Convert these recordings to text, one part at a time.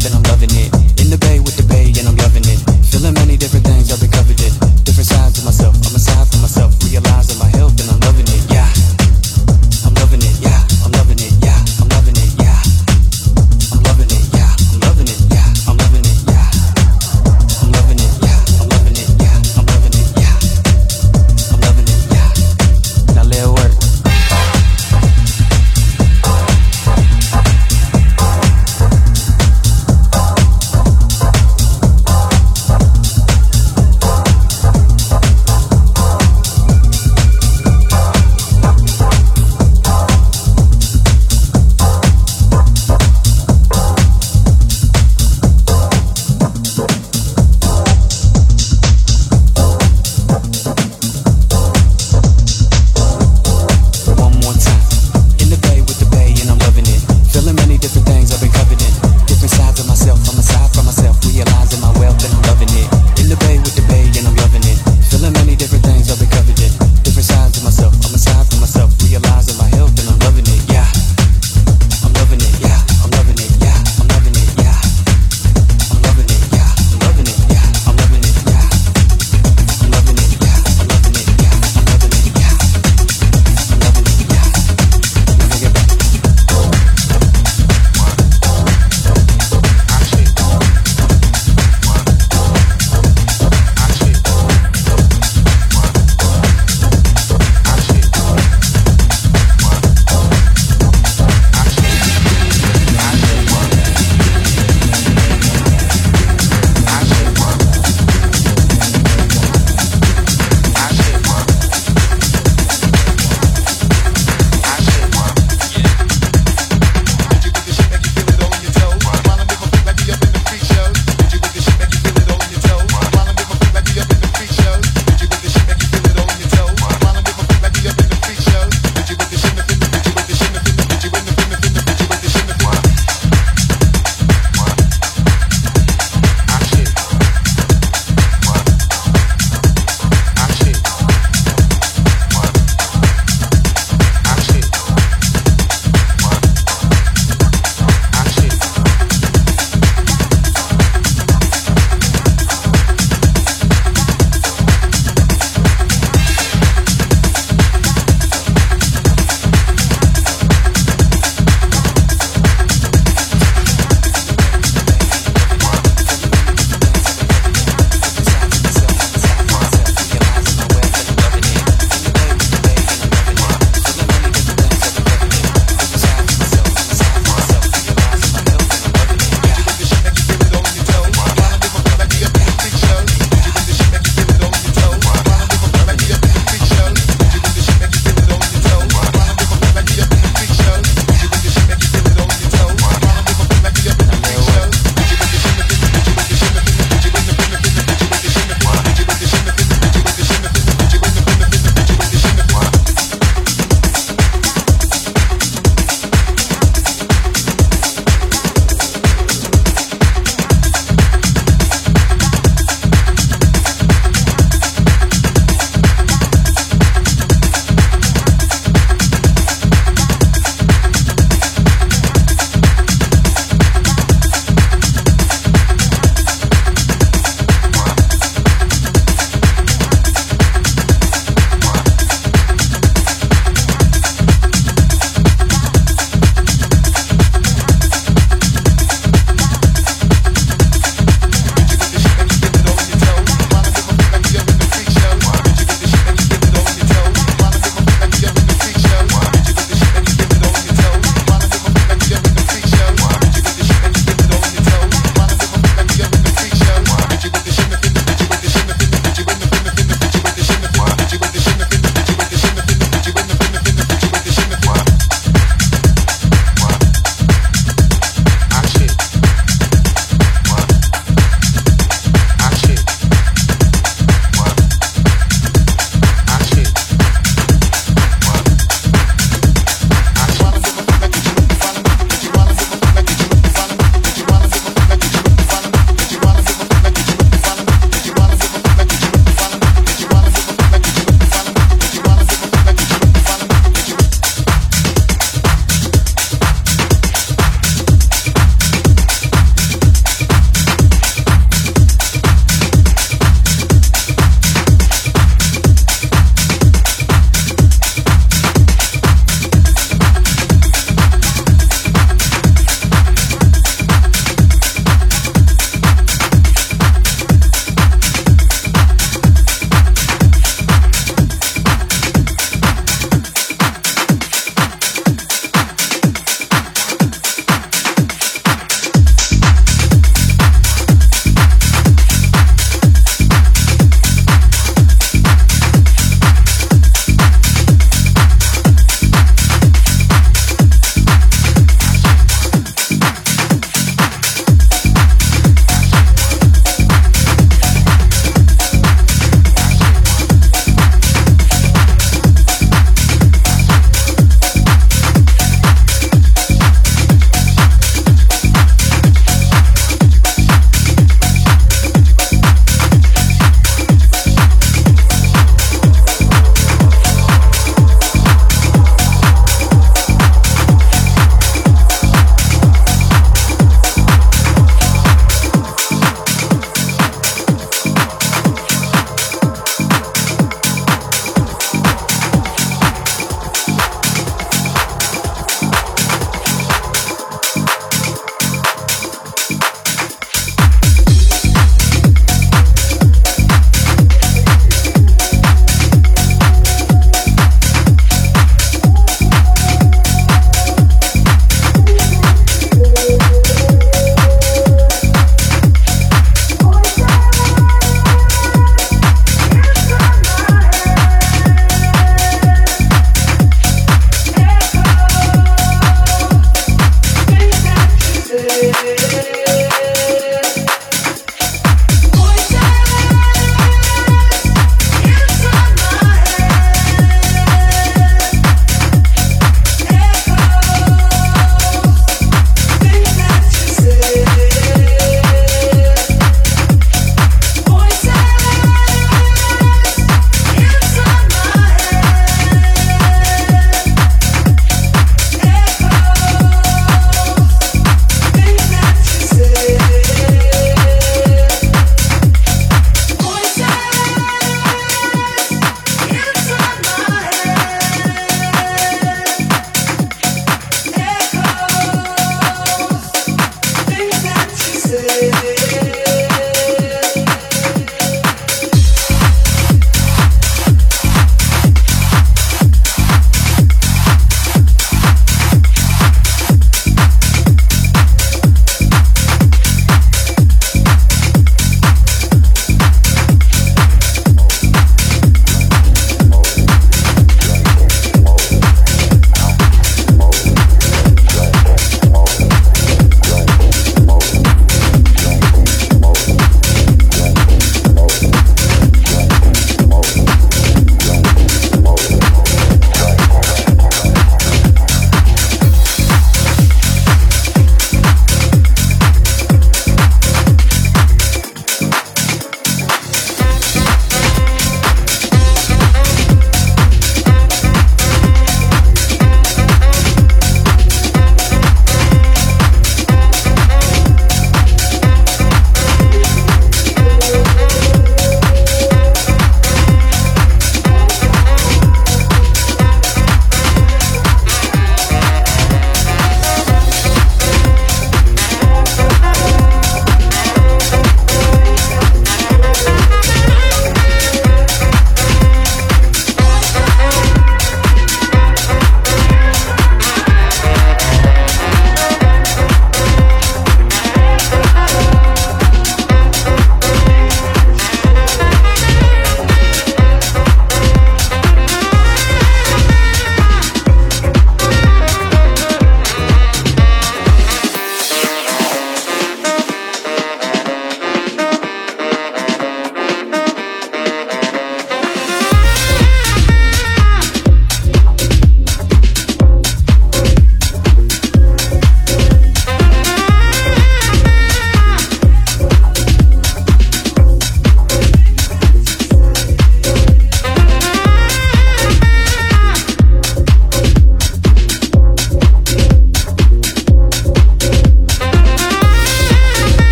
up and I'm loving it. In the bay with the bay and I'm loving it. Feeling many different things, I've been coveted. Different sides of myself, I'm a side for myself. Realizing my health and I'm loving it, yeah. I'm loving it, yeah. I'm loving it, yeah. I'm loving it, yeah. I'm loving it, yeah. I'm loving it, yeah. I'm loving it, yeah. I'm loving it, yeah. I'm loving it, yeah. I'm loving it, yeah. I'm loving it, yeah. Now let it work.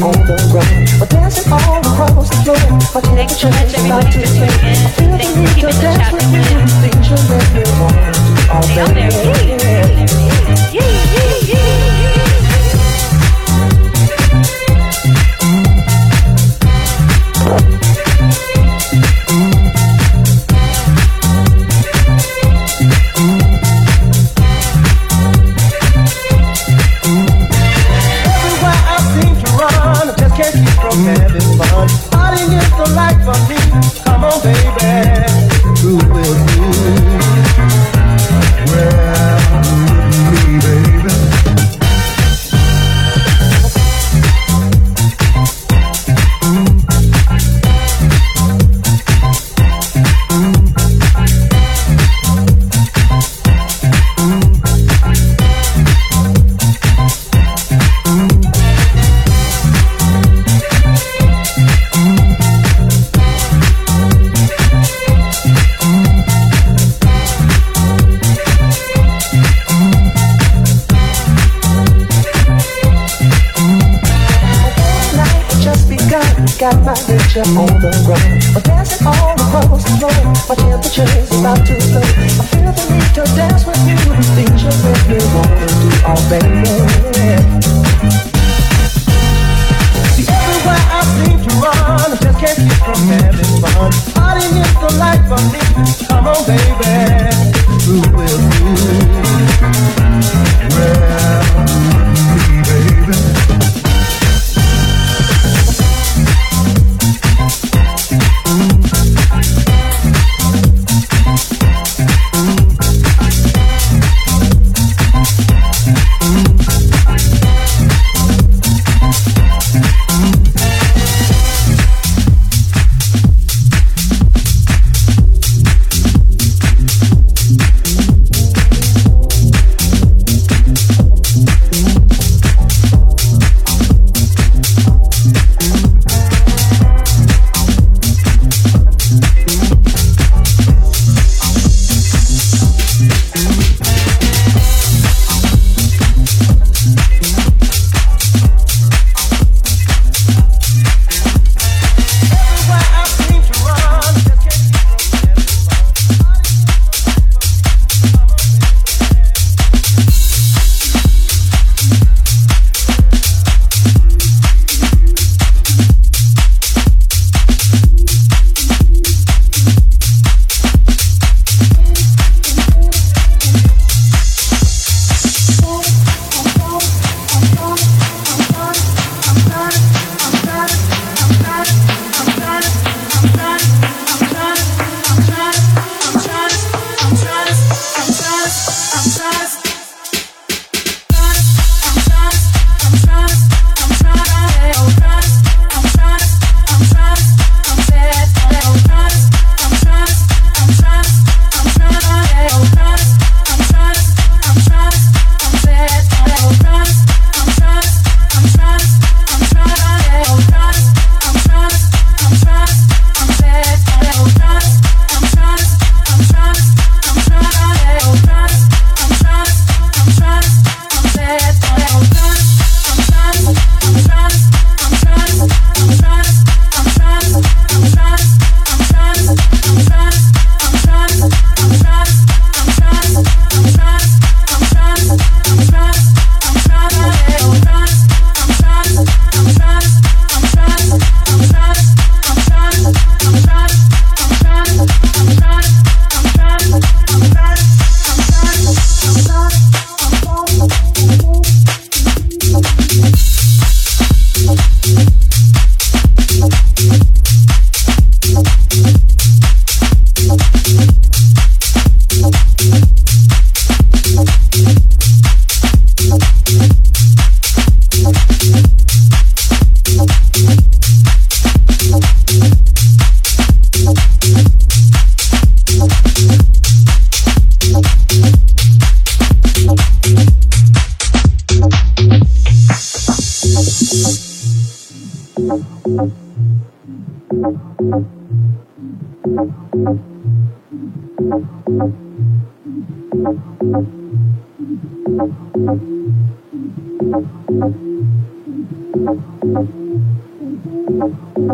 on the road. We're dancing all across the floor. But naked children start to swim. I feel the need to dance with you. Things you'll never want to all day. I'm sorry.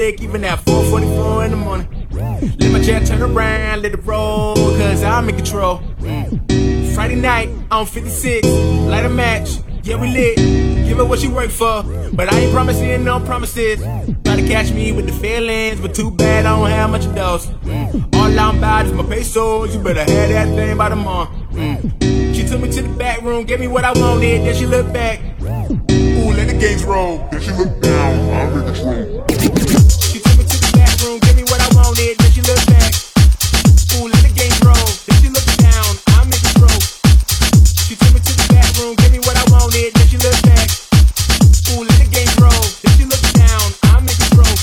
lick even at 4:44 in the morning. Let my jet turn around, let it roll, cause I'm in control. Friday night, on 56, light a match, yeah we lit. Give her what she worked for, but I ain't promising no promises. Try to catch me with the feelings, but too bad I don't have much of those. All I'm about is my pesos, you better have that thing by tomorrow. She took me to the back room, gave me what I wanted, then she looked back. Ooh, let the games roll, then she looked down, I'm in control. She took me to the back room, gave me what I wanted, then she looked back. Ooh, let the games roll, then she looked down, I'm in control. She took me to the back room, gave me what I wanted, then she looked back. Ooh, let the games roll, then she looked down, I'm in control.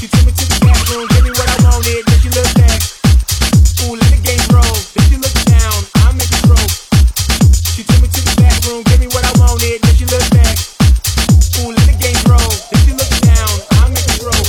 She took me to the back room, gave me what I wanted, then she looked back. Ooh, let the games roll, then she looked down, I'm in control. She took me to the back room, gave me what I wanted, then she looked back. Ooh, let the games roll, then she looked down, I'm in control.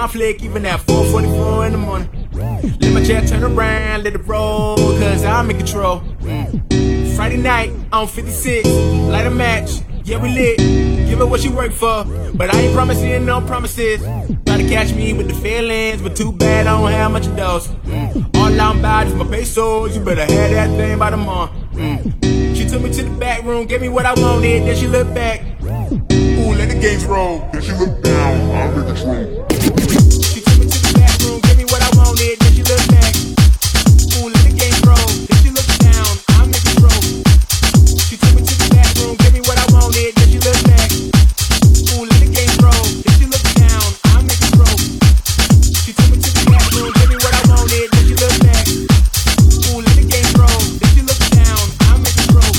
Conflict even at 4:44 in the morning. Let my jet turn around, let it roll, cause I'm in control. Friday night, on 56, light a match, yeah we lit. Give her what she worked for, but I ain't promising no promises. Try to catch me with the feelings, but too bad I don't have much of those. All I'm about is my pesos, you better have that thing by tomorrow. She took me to the back room, gave me what I wanted, then she looked back. Ooh, let the games roll, then she looked down, I'm in control. She took me to the back room, gave me what I wanted, then she looked back. Ooh, let the games roll, then she looked down, I'm in control. She took me to the back room, gave me what I wanted, then she looked back. Ooh, let the games roll, then she looked down, I'm in control. She took me to the back room, gave me what I wanted, then she looked back. Ooh, let the games roll, then she looked down, I'm in control.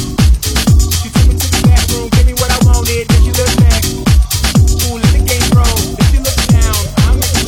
She took me to the back room, gave me what I wanted, then she looked back. Ooh, let the games roll, then she looked down, I'm in control.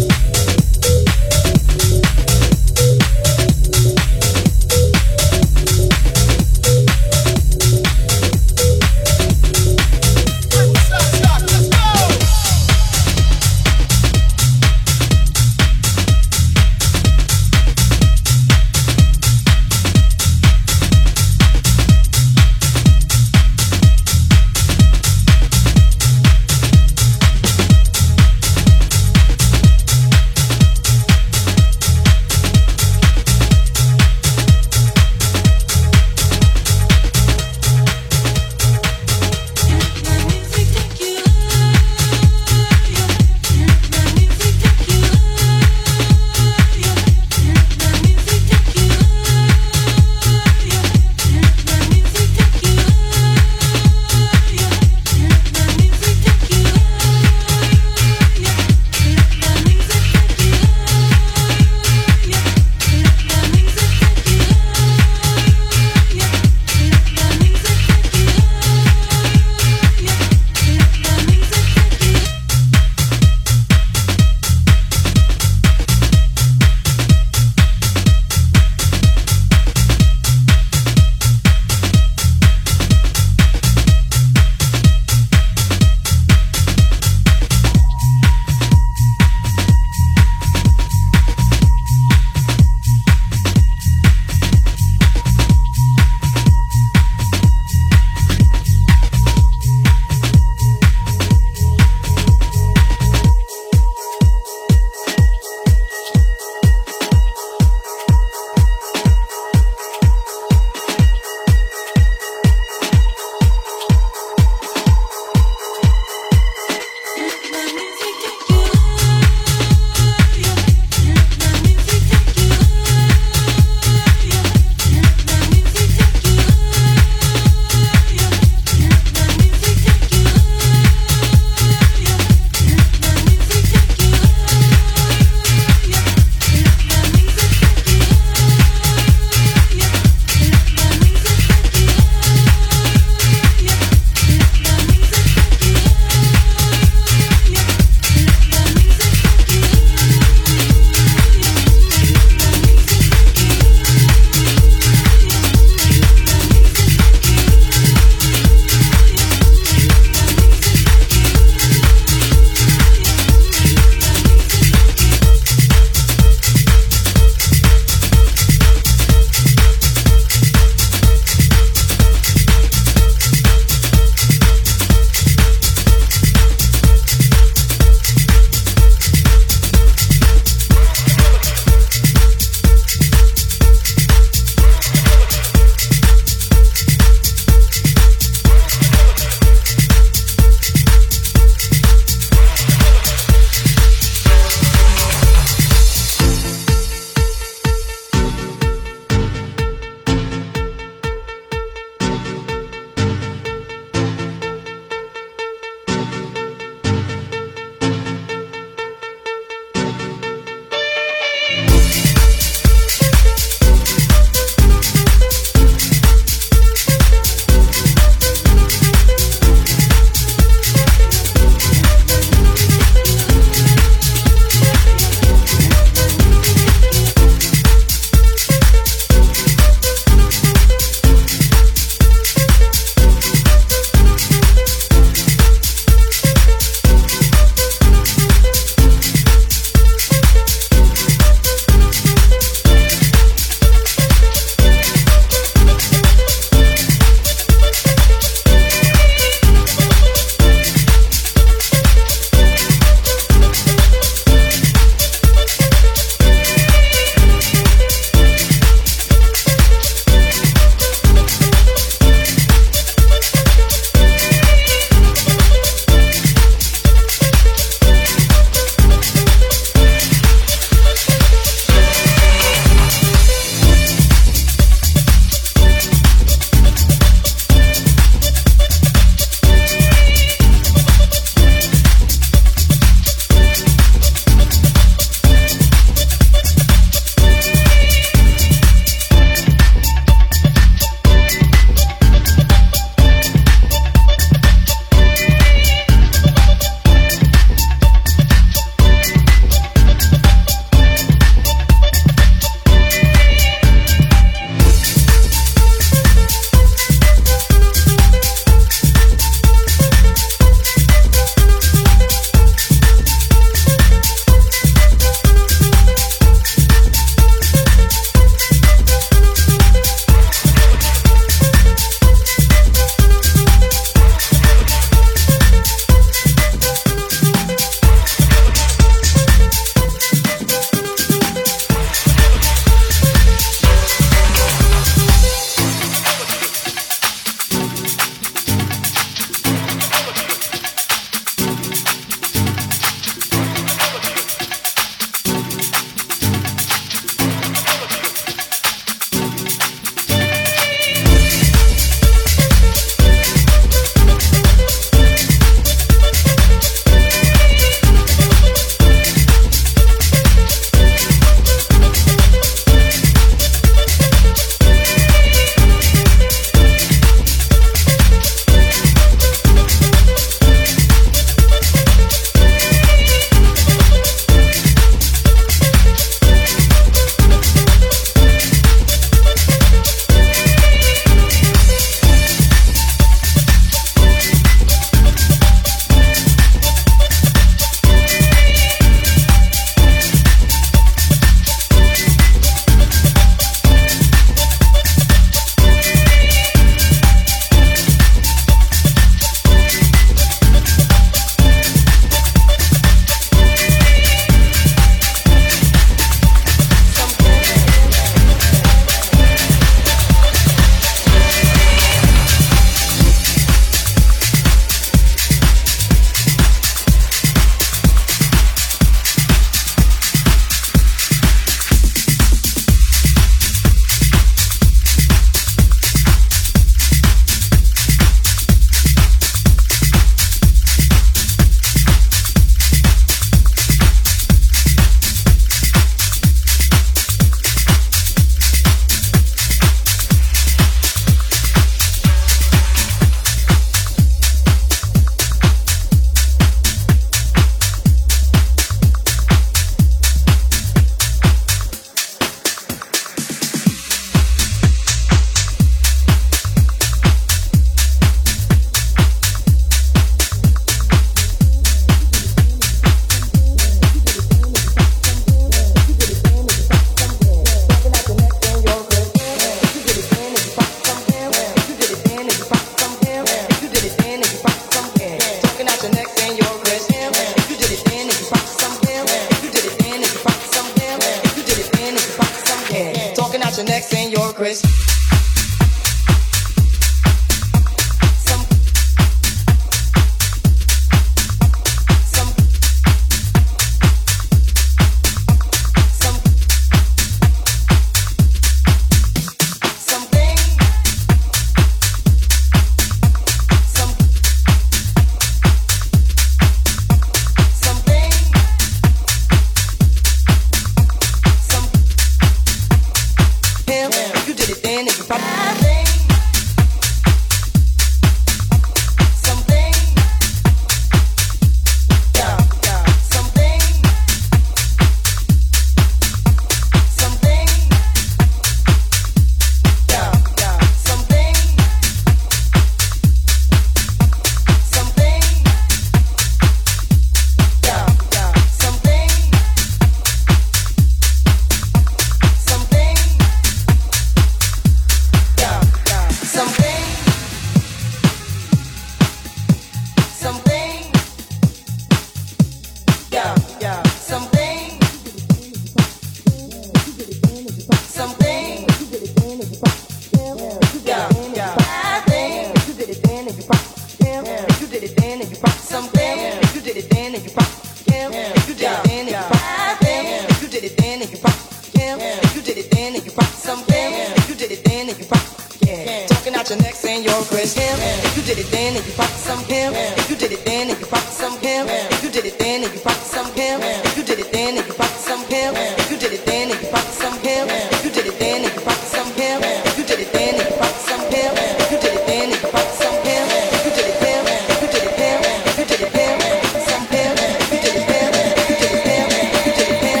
him. If you did it then and you fucked some him. If you did it then and you fucked some him. If you did it then and you fucked some him. If you did it then and you fucked some him. If you did it then and you fucked some him. If you did it then and you fucked some him. If you did it then and you fucked some him. If you did it then and you fucked some him. If you did it then, if you did it then, if you did it then, some him. If you did it then, if you did it then, if you did it then,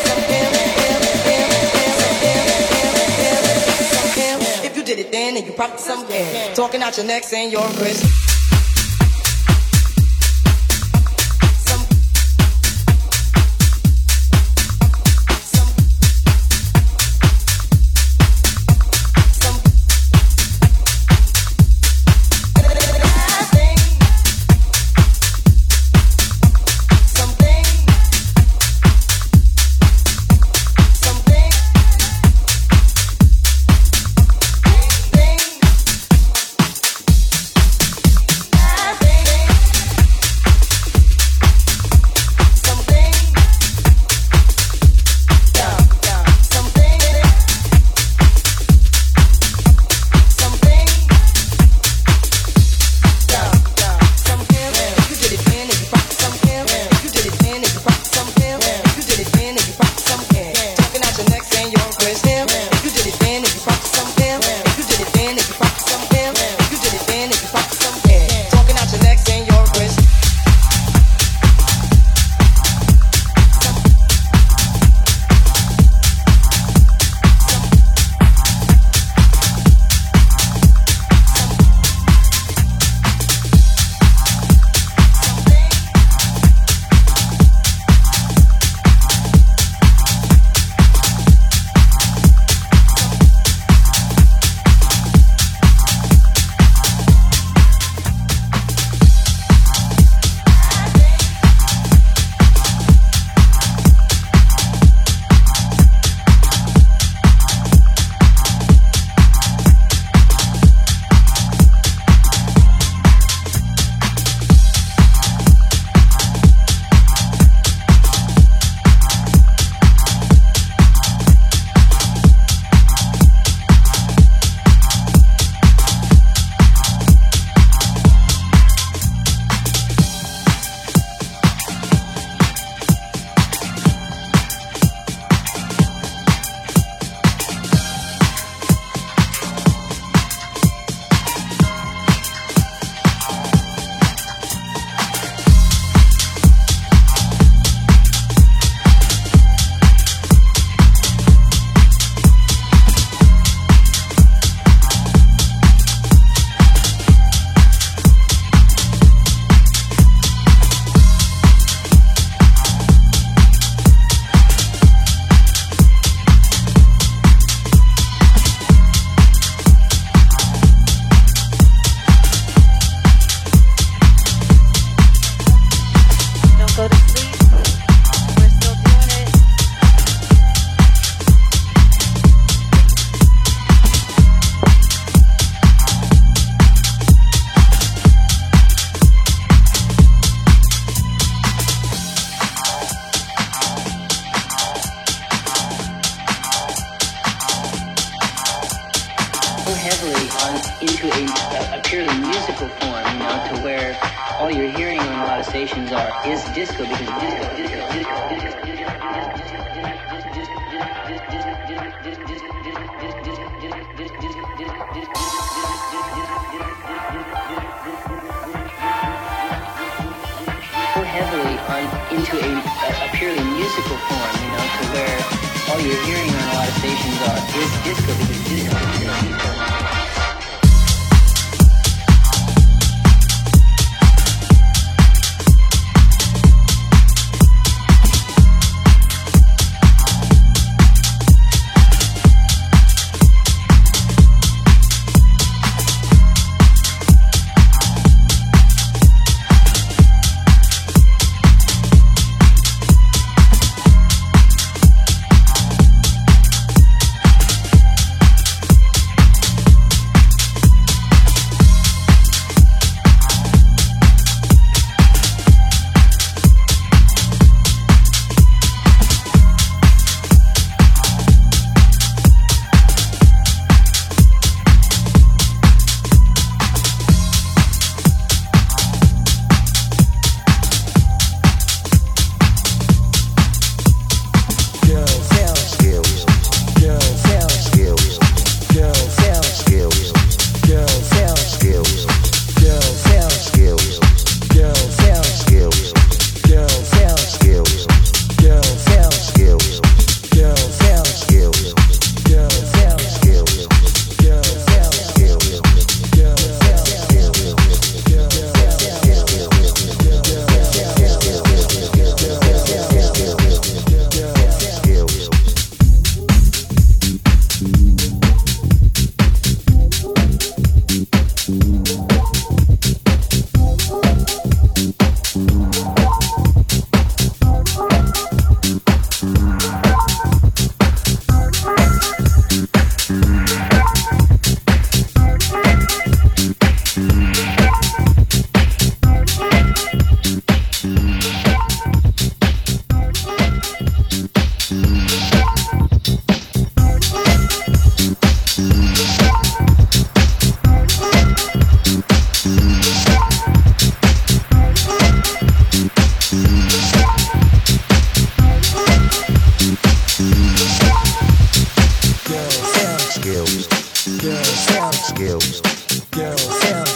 some him. If you did it then and you fucked some him. Talking out your neck, saying your wrist.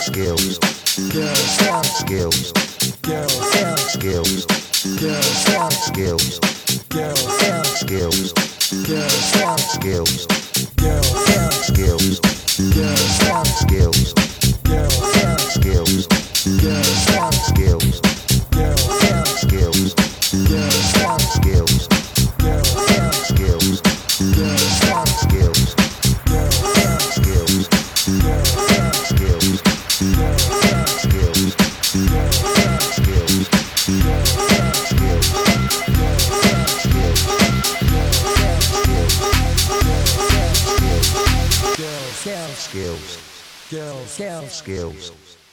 skills, skills, skills, skills, skills, skills, skills, skills, skills, skills, skills, skills, skills, skills, skills, skills, skills, skills, skills. Skills, skills,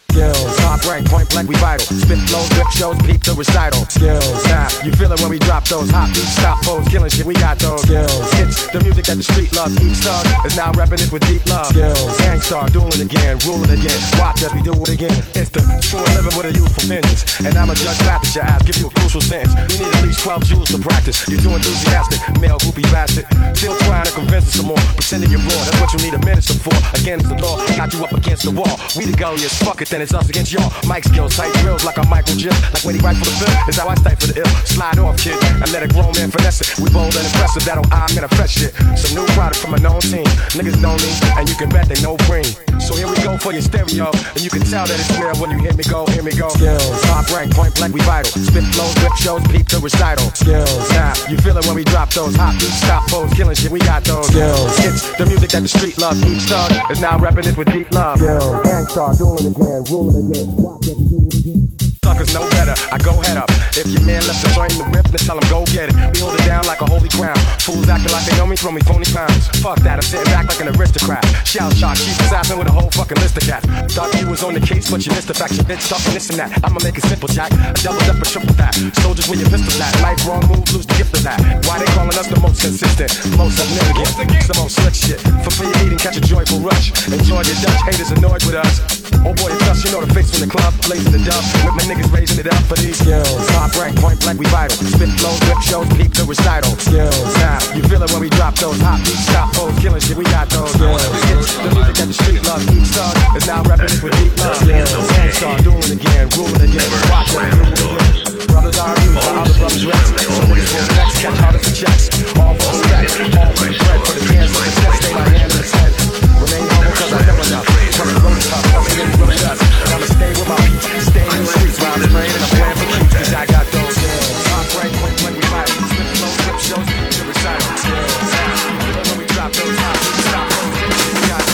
skills, top rank, point blank, we vital. Spit flows, rip shows, peep the recital. Skills, now you feel it when we drop those hot beats, stop foes, killing shit, we got those. Skills, it's the music that the street loves. Each star is now repping it with deep love. Skills, gangstar, doing it again, ruling again. Watch as we do it again. It's the true living with a youthful vengeance. And I'ma just slap at your ass, give you a crucial sentence. You need at least 12 jewels to practice. You're too enthusiastic, male goopy bastard. Still trying to convince us some more, pretending you're raw. That's what you need a minister for. Against the law, got you up against the wall. We the gulliest, fuck it, then it's us against y'all. Mike skills, tight drills like a Michael Jill. Like when he write for the film, is how I stifle the ill. Slide off, kid, and let a grown man finesse it. We bold and impressive, that'll I'm gonna fresh shit. Some new product from a known team. Niggas know me, and you can bet they know green. So here we go for your stereo, and you can tell that it's real when you hear me go, hear me go. Skills, top rank, point blank, we vital. Spit flows, rip shows, peep the recital. Skills, now you feel it when we drop those hot beats, stop foes, killing shit, we got those. Skills, it's the music that the street loves. Each star is now repping it with deep love. Skills, gangstar, doing it again, ruling again. Watch it, do it again. Suckers know better, I go head up. If your man left the joint in the whip, then tell him go get it. We hold it down like a holy crown. Fools acting like they know me, throw me phony pounds. Fuck that, I'm sitting back like an aristocrat. Shell shock, chief assassin with a whole fucking list of cats. Thought you was on the case, but you missed the fact. You bitch talking this and that. I'ma make it simple, Jack. I doubled up a triple that. Soldiers with your pistol that. Life wrong move, lose the gift of that. Why they calling us the most consistent, most significant, the most slick shit. For free eating, catch a joyful rush. Enjoy your Dutch haters annoyed with us. Oh boy, it's us, you know the face from the club, blazing the dump. With my niggas raising it up for these skills. Top rank, point blank, we vital. Spit flows, rip shows, peep the recital. Skills, now you feel it when we drop those hot beats, stop hoes, killing shit, we got those. It's the music that the street loves. Each star is now repping it with deep love. Gangstar, doing it again, ruling again. Watch it, brothers are new, all the brothers rest. So niggas will flex, catch harder for checks. All for respect, all for the bread, for the dance, for the sex, stay my hand in the head. Remain humble cause I never know. Turn the road top, I'm getting really nuts. I'm gonna stay with my beats, stay in the streets while I'm praying and I'm praying for keeps cause I got those skills. Top rank, point blank, we vital. Spit flows, rip shows, peep the recital. Skills, when we drop those hot beats, stop those hits, we got those.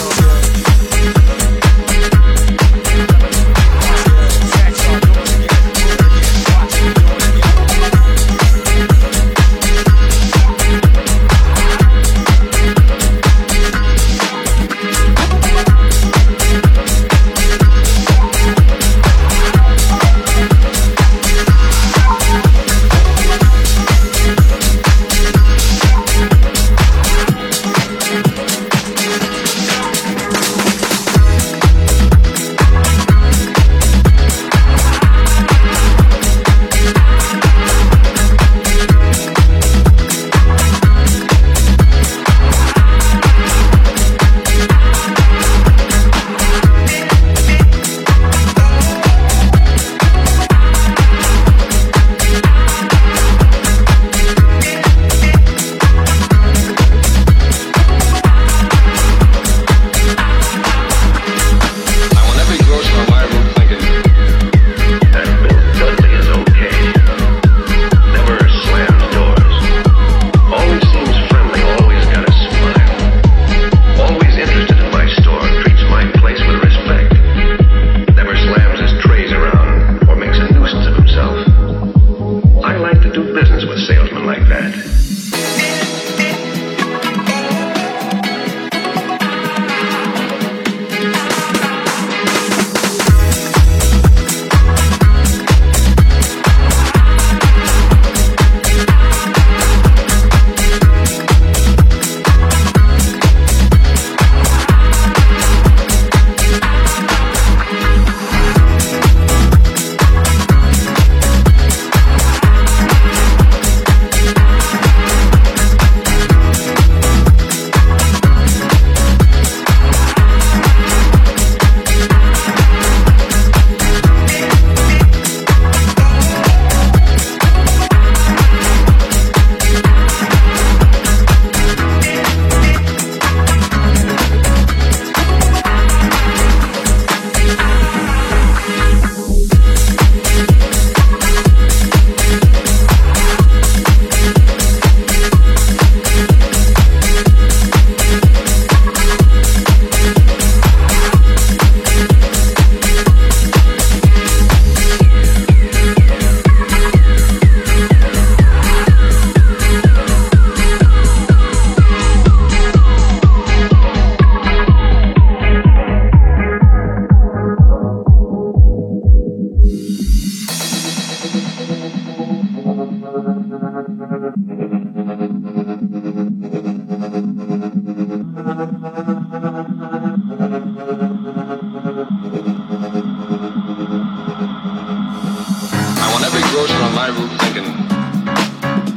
course, and on my route thinking,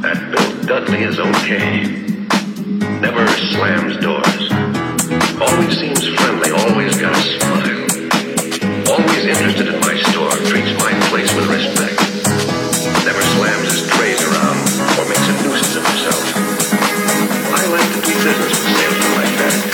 that Bill Dudley is okay. Never slams doors. Always seems friendly, always got a smile. Always interested in my store, treats my place with respect. Never slams his trays around or makes a nuisance of himself. I like to do business with salesmen like that.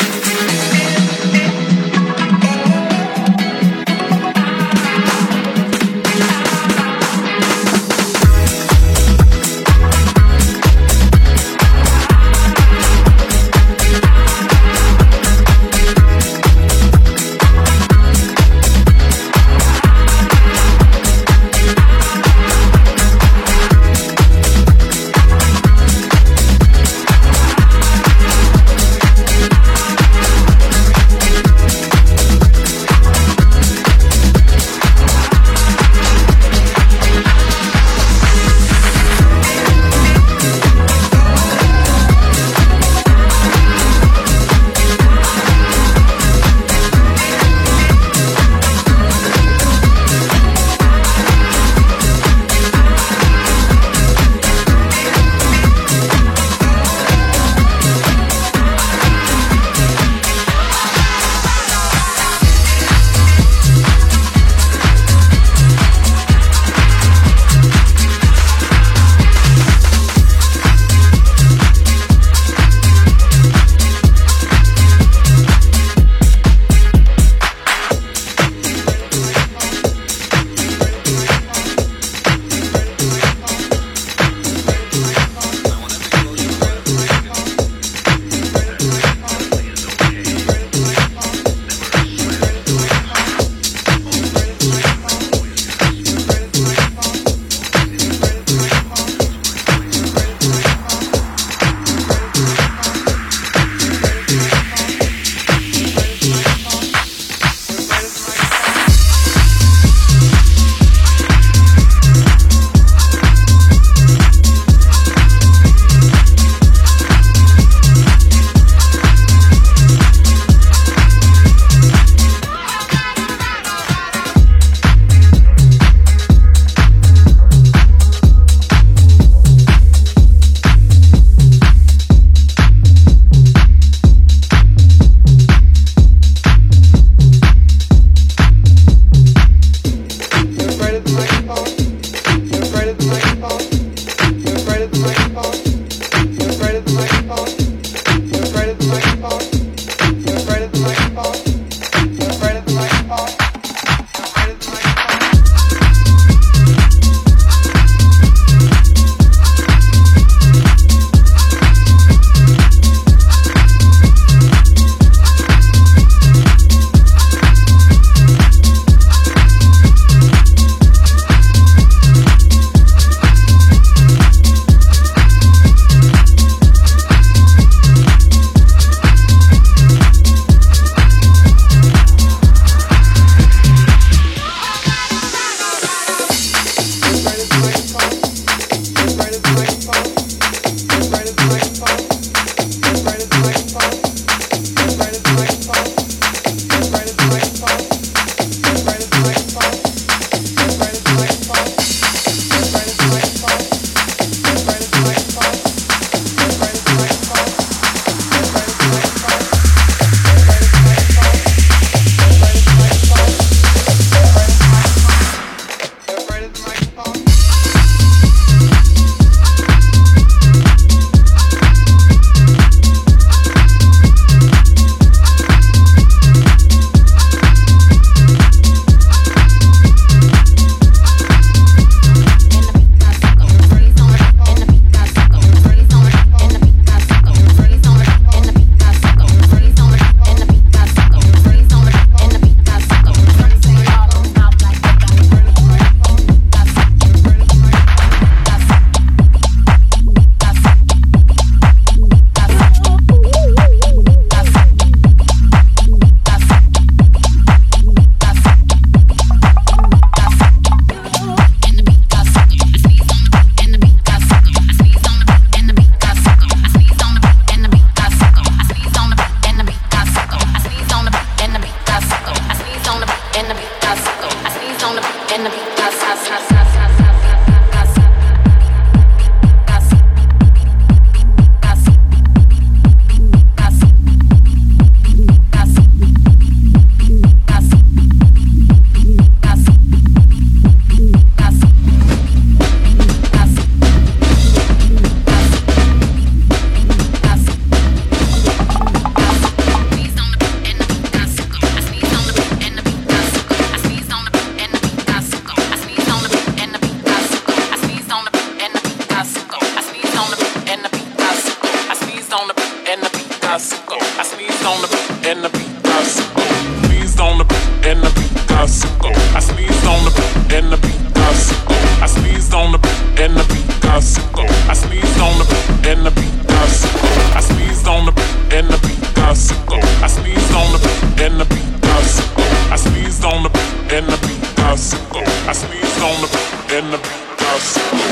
and the beat got sicko. I sneezed on the beat and the beat got sicko. I sneezed on the beat and the beat got sicko. I sneezed on the beat and the beat got sicko. I sneezed on the beat and the beat got sicko. I sneezed on the beat and the beat got sicko. I sneezed on the beat and the beat got sicko. I sneeze on the beat and the beat got sicko. I sneeze on the beat and the beat got sicko. I sneeze on the beat and the beat got sicko. I sneeze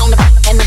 on the beat and the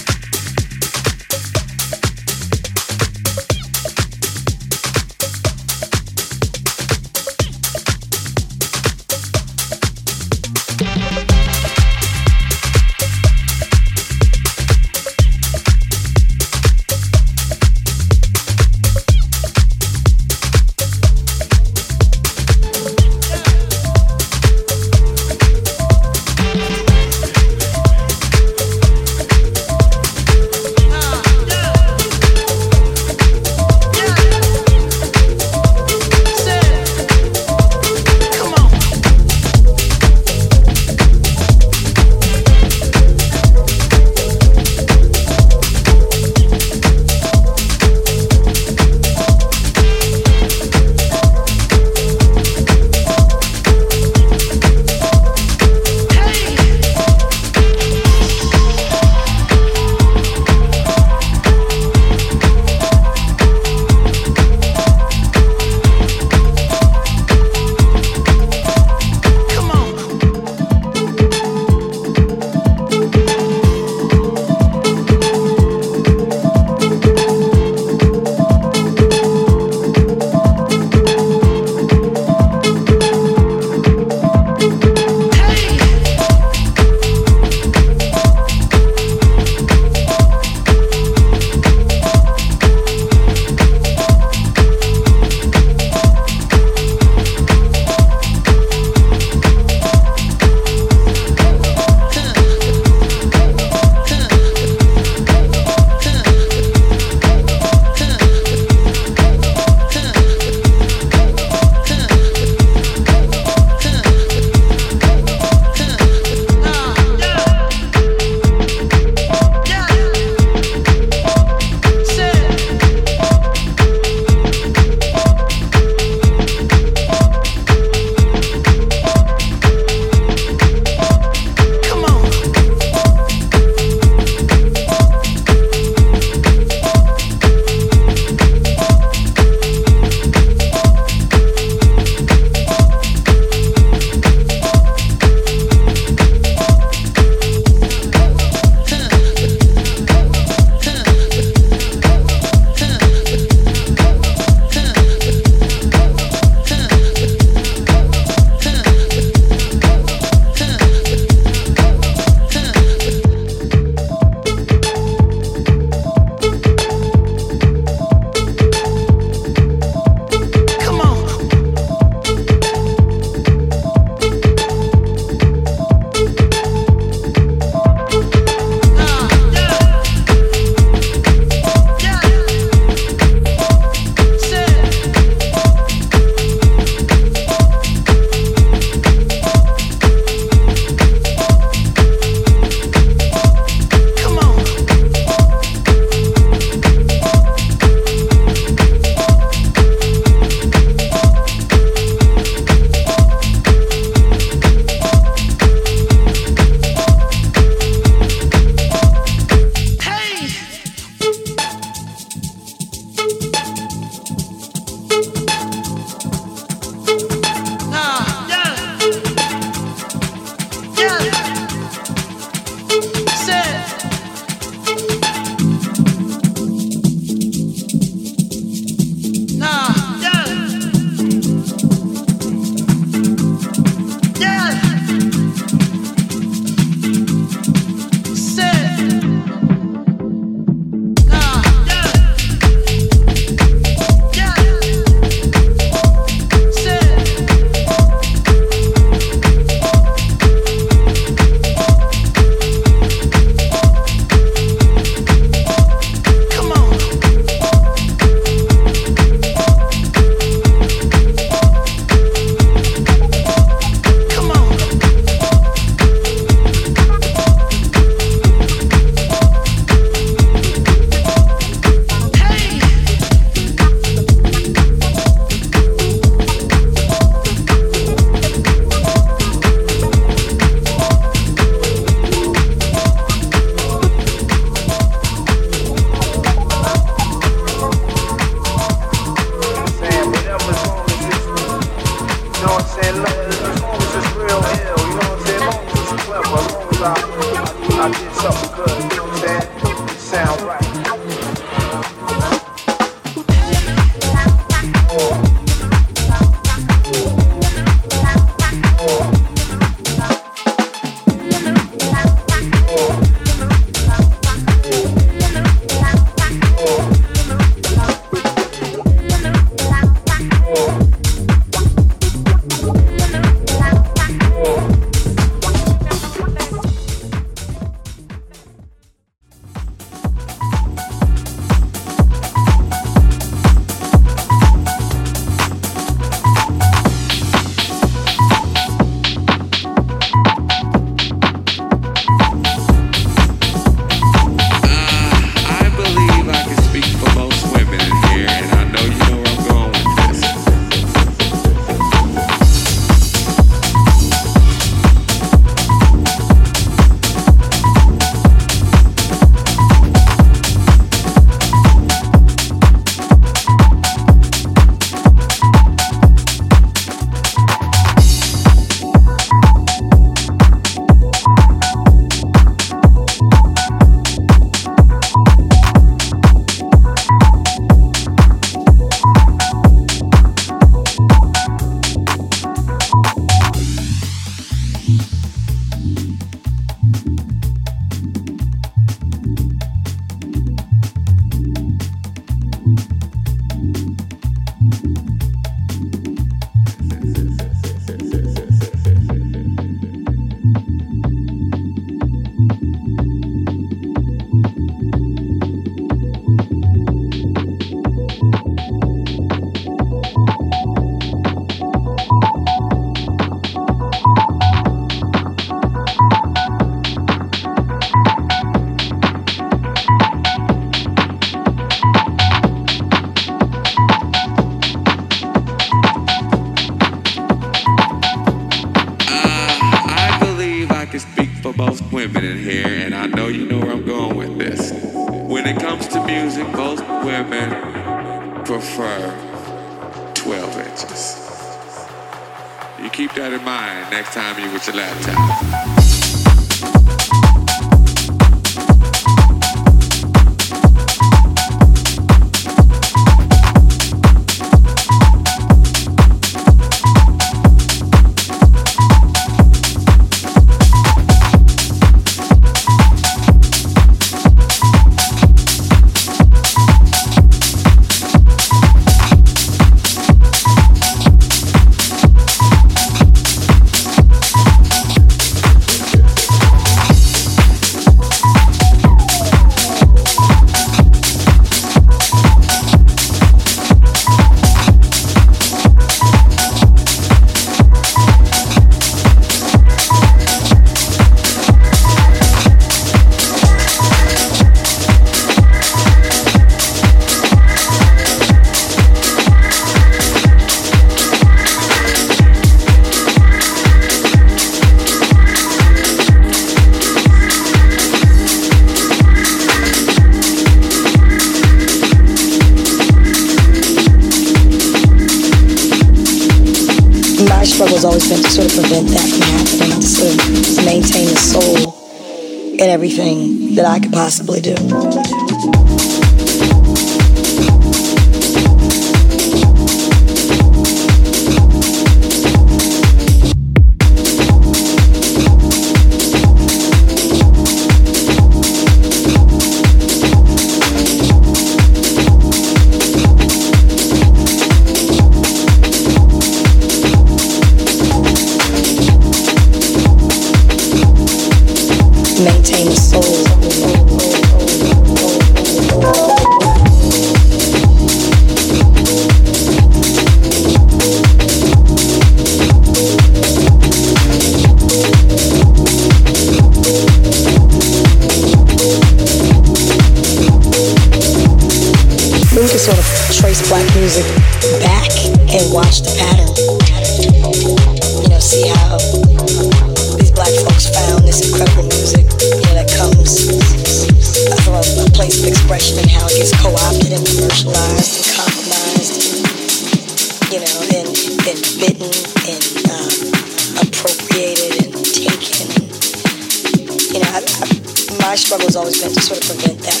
Always been to sort of prevent that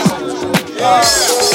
from happening. So,